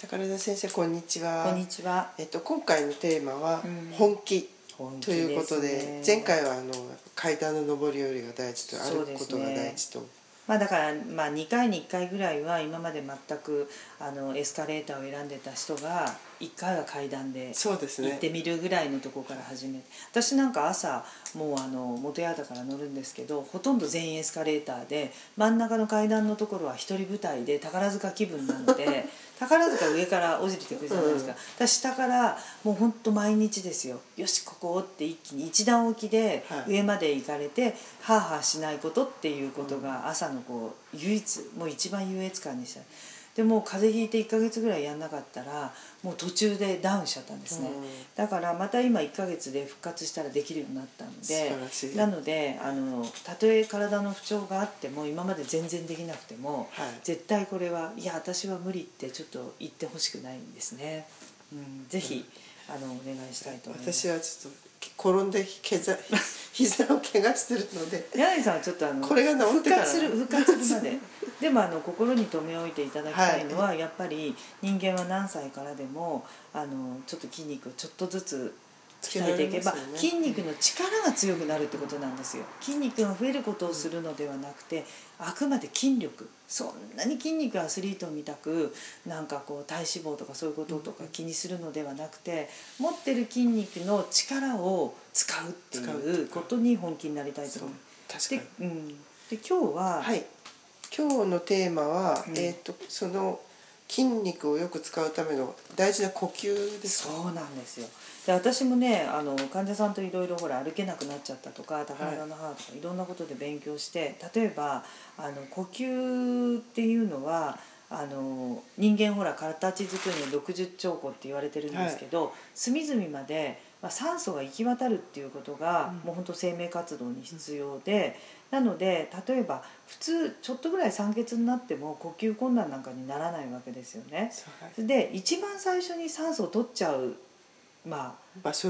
宝田先生こんにちは。こんにちは。今回のテーマは本気、うん、ということで、ね、前回は階段の上り下りが大事と歩くことが大事と、まあ、だから、まあ、2回に1回ぐらいは今まで全くエスカレーターを選んでた人が1回は階段で行ってみるぐらいのところから始めて、ね、私なんか朝もう元八幡から乗るんですけど、ほとんど全員エスカレーターで、真ん中の階段のところは一人舞台で宝塚気分なので宝塚上から落ちてくるじゃないですか、うん、下からもうほんと毎日ですよ、よしここって一気に一段置きで上まで行かれて、はい、ハーハーしないことっていうことが朝のこう唯一もう一番優越感にした。でもう風邪ひいて1ヶ月ぐらいやんなかったらもう途中でダウンしちゃったんですね、うん、だからまた今1ヶ月で復活したらできるようになったので、素晴らしい。なのでたとえ体の不調があっても今まで全然できなくても、はい、絶対これはいや私は無理ってちょっと言ってほしくないんですね、うん、ぜひ、うん、お願いしたいと思います。私はちょっと転んで膝を怪我してるので柳さんはちょっとこれが治ってから復活するまででも心に留め置いていただきたいのは、はい、やっぱり人間は何歳からでもちょっと筋肉をちょっとずつ鍛えていけば、ね、筋肉の力が強くなるってことなんですよ。筋肉が増えることをするのではなくて、あくまで筋力、そんなに筋肉アスリートみたくなんかこう体脂肪とかそういうこととか気にするのではなくて、持ってる筋肉の力を使うっていうことに本気になりたいと思う。そう、確かに。で今日は、はい、今日のテーマは、うん、その筋肉をよく使うための大事な呼吸ですか。そうなんですよ。で私もね患者さんといろいろ歩けなくなっちゃったとか宝田の母とかいろんなことで勉強して、はい、例えば呼吸っていうのは人間形作りの60兆個って言われてるんですけど、はい、隅々まで、まあ、酸素が行き渡るっていうことが、うん、もう本当生命活動に必要で、うん、なので例えば普通ちょっとぐらい酸欠になっても呼吸困難なんかにならないわけですよね。はい、で一番最初に酸素を取っちゃう、まあ、場所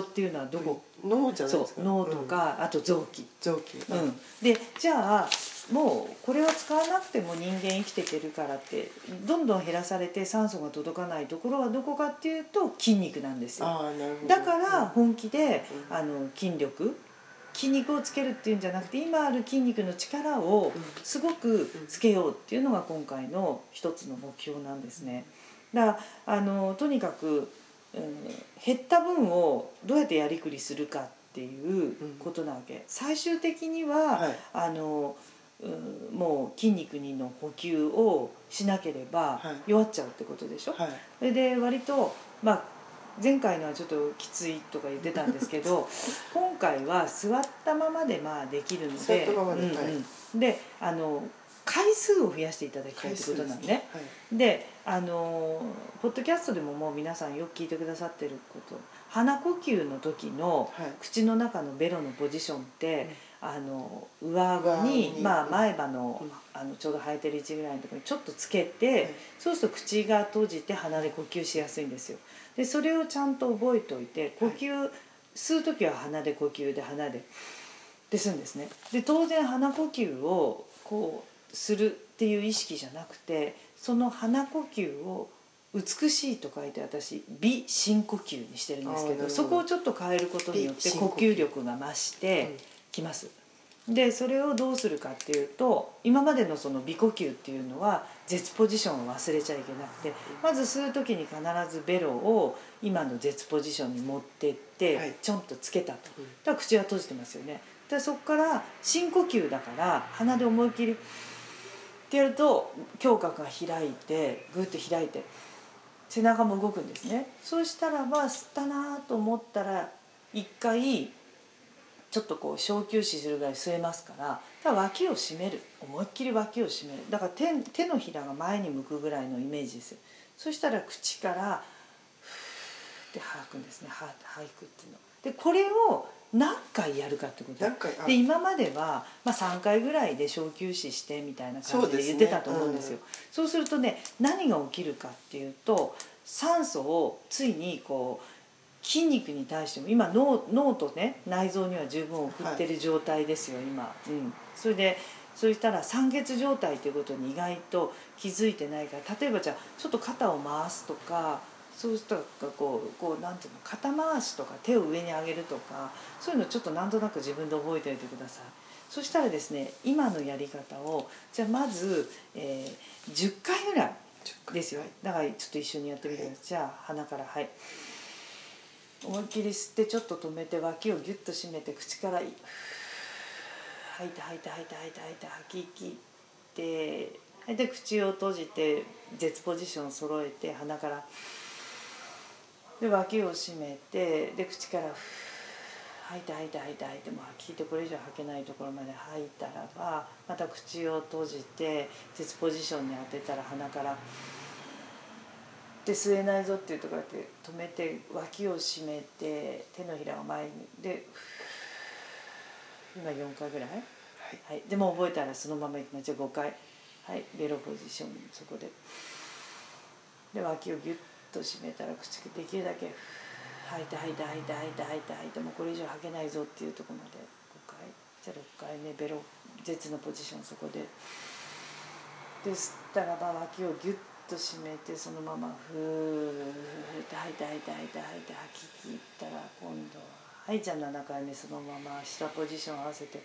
っていうのはどこ？脳じゃないですか。そう、脳とか、うん、あと臓器、うん、でじゃあもうこれは使わなくても人間生きていけるからってどんどん減らされて酸素が届かないところはどこかっていうと筋肉なんですよ。あ、なるほど。だから本気で、うん、筋肉をつけるっていうんじゃなくて今ある筋肉の力をすごくつけようっていうのが今回の一つの目標なんですね。だからとにかく、減った分をどうやってやりくりするかっていうことなわけ。最終的には、はい、もう筋肉にの補給をしなければ弱っちゃうってことでしょ、はい、それで割と、まあ、前回のはちょっときついとか言ってたんですけど今回は座ったままでまあできるので、で回数を増やしていただきたいってことなん ね、はい、でポッドキャストでももう皆さんよく聞いてくださってること、鼻呼吸の時の口の中のベロのポジションって、はい、上顎に、まあ、前歯 の、うん、ちょうど生えてる位置ぐらいのところにちょっとつけて、はい、そうすると口が閉じて鼻で呼吸しやすいんですよ。でそれをちゃんと覚えておいて呼吸、はい、吸う時は鼻で呼吸で鼻でですんですね。で当然鼻呼吸をこうするっていう意識じゃなくて、その鼻呼吸を美しいと書いて私美深呼吸にしてるんですけど、そこをちょっと変えることによって呼吸力が増してきます。でそれをどうするかっていうと、今までのその美呼吸っていうのは舌ポジションを忘れちゃいけなくて、まず吸う時に必ずベロを今の舌ポジションに持ってってちょんとつけたと、だから口は閉じてますよね。でそこから深呼吸だから鼻で思いっきりってやると胸郭が開いてぐっと開いて背中も動くんですね。そうしたらば吸ったなと思ったら一回ちょっとこう小休止するぐらい吸えますから、ただ脇を締める、思いっきり脇を締める、だから 手のひらが前に向くぐらいのイメージです。そしたら口からふーって吐くんですね。吐くっていうので、これを何回やるかってことで、今までは、まあ、3回ぐらいで小休止してみたいな感じで言ってたと思うんですよ。そうですね、うん、そうするとね、何が起きるかっていうと、酸素をついにこう筋肉に対しても今 脳とね内臓には十分送ってる状態ですよ、はい、今、うん、それでそしたら酸欠状態ということに意外と気づいてないから、例えばじゃあちょっと肩を回すとか、そうしたらこうなんていうの、肩回しとか手を上に上げるとか、そういうのちょっとなんとなく自分で覚えておいてください。そしたらですね、今のやり方をじゃあまず、10回ぐらいですよ。だからちょっと一緒にやってみてください。じゃあ鼻から、はい、思いっきり吸ってちょっと止めて、脇をギュッと締めて、口から吐いて吐き切って、で口を閉じて絶ポジション揃えて、鼻からで脇を締めて、で口から吐いても吐き切って、これ以上吐けないところまで吐いたらば、また口を閉じて絶ポジションに当てたら、鼻からで吸えないぞっていうところで止めて、脇を締めて手のひらを前にで。今4回ぐらい、はいはい、でも覚えたらそのままいきましょう。5回、はい、ベロポジション、そこで脇をギュッと締めたら、口できるだけ吐いてもうこれ以上吐けないぞっていうところまで5回。じゃあ6回目、ベロ舌のポジション、そこで吸ったらば脇をギュッと締めて、そのままふーって吐いて吐き切ったら、今度ははい、じゃあ7回目、そのまま下ポジション合わせて、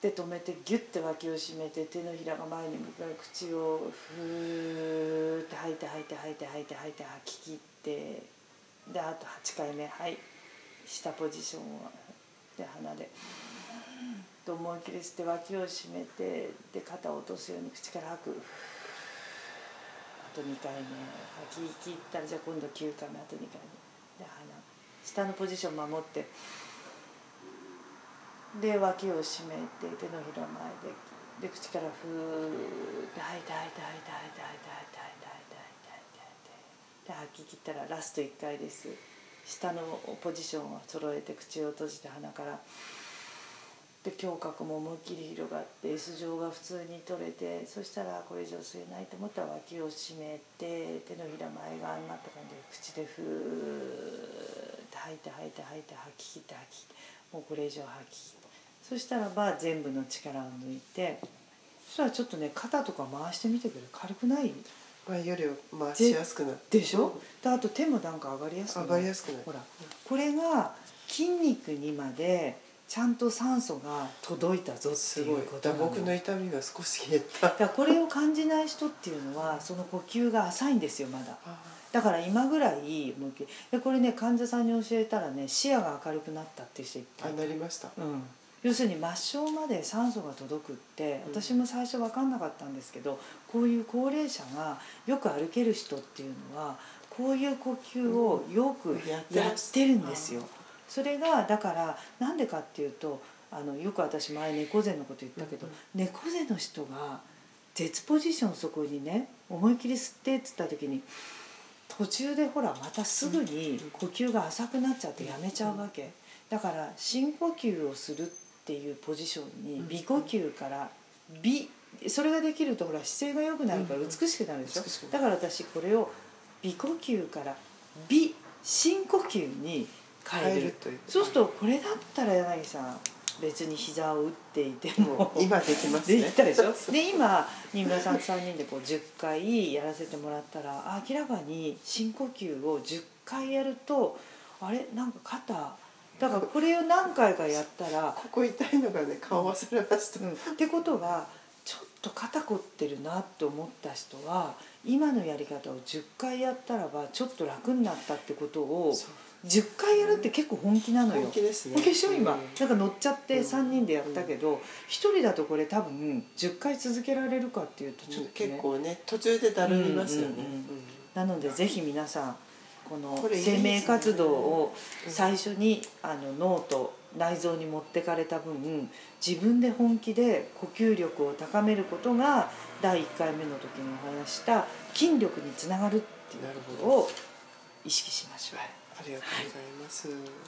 で止めてギュッて脇を締めて、手のひらが前に向かう、口をふーって吐いて吐き切って、であと8回目、はい、下ポジションをで鼻で思い切り吸って、脇を締めて、で肩を落とすように口から吐く。あと2回目、吐き切ったら、じゃあ今度9回目、あと2回目で鼻。下のポジション守って、で脇を締めて、手のひら前で口からふーって吐き切ったら、ラスト1回です。下のポジションを揃えて、口を閉じて鼻から、で胸郭も思いっきり広がって、S状が普通に取れて、そしたらこれ以上吸えないと思ったら脇を締めて、手のひら前側になった感じで口でふーって吐いて吐き切って、もうこれ以上吐き切って、そしたらば全部の力を抜いて、そしたらちょっとね、肩とか回してみてくれ。軽くない？前より回しやすくなるでしょ。であと手もなんか上がりやすくなる。ほら、これが筋肉にまでちゃんと酸素が届いたぞっていうことなの。打撲の痛みが少し減った。だからこれを感じない人っていうのは、その呼吸が浅いんですよ、まだ。だから今ぐらいもう一回、これね、患者さんに教えたらね、視野が明るくなったっていう人いっぱい。なりました。うん。要するに末梢まで酸素が届くって、私も最初分かんなかったんですけど、こういう高齢者がよく歩ける人っていうのは、こういう呼吸をよくやってるんですよ。それがだからなんでかっていうと、よく私前猫背のこと言ったけど、猫背の人が絶ポジション、そこにね思いっきり吸ってっつった時に、途中でほらまたすぐに呼吸が浅くなっちゃってやめちゃうわけ。だから深呼吸をするっていうポジションに、微呼吸からそれができるとほら姿勢が良くなるから美しくなるでしょ。だから私これを微呼吸から深呼吸に変えるという。そうするとこれだったら柳さん別に膝を打っていても今できますね。できたでしょ。で今新村さんと3人でこう10回やらせてもらったら、明らかに深呼吸を10回やると、あれなんか肩だから、これを何回かやったらここ痛いのがね、顔忘れました、ってことはちょっと肩凝ってるなと思った人は、今のやり方を10回やったらばちょっと楽になったってことを10回やるって結構本気なのよ。本気ですね。本気でしょ今、なんか乗っちゃって3人でやったけど、1人だとこれ多分10回続けられるかっていうとちょっと、結構ね途中でだるみますよね。なのでぜひ皆さん、この生命活動を最初に脳と内臓に持ってかれた分、自分で本気で呼吸力を高めることが第1回目の時にお話した筋力につながるっていうことを意識しましょう。ありがとうございます。はい。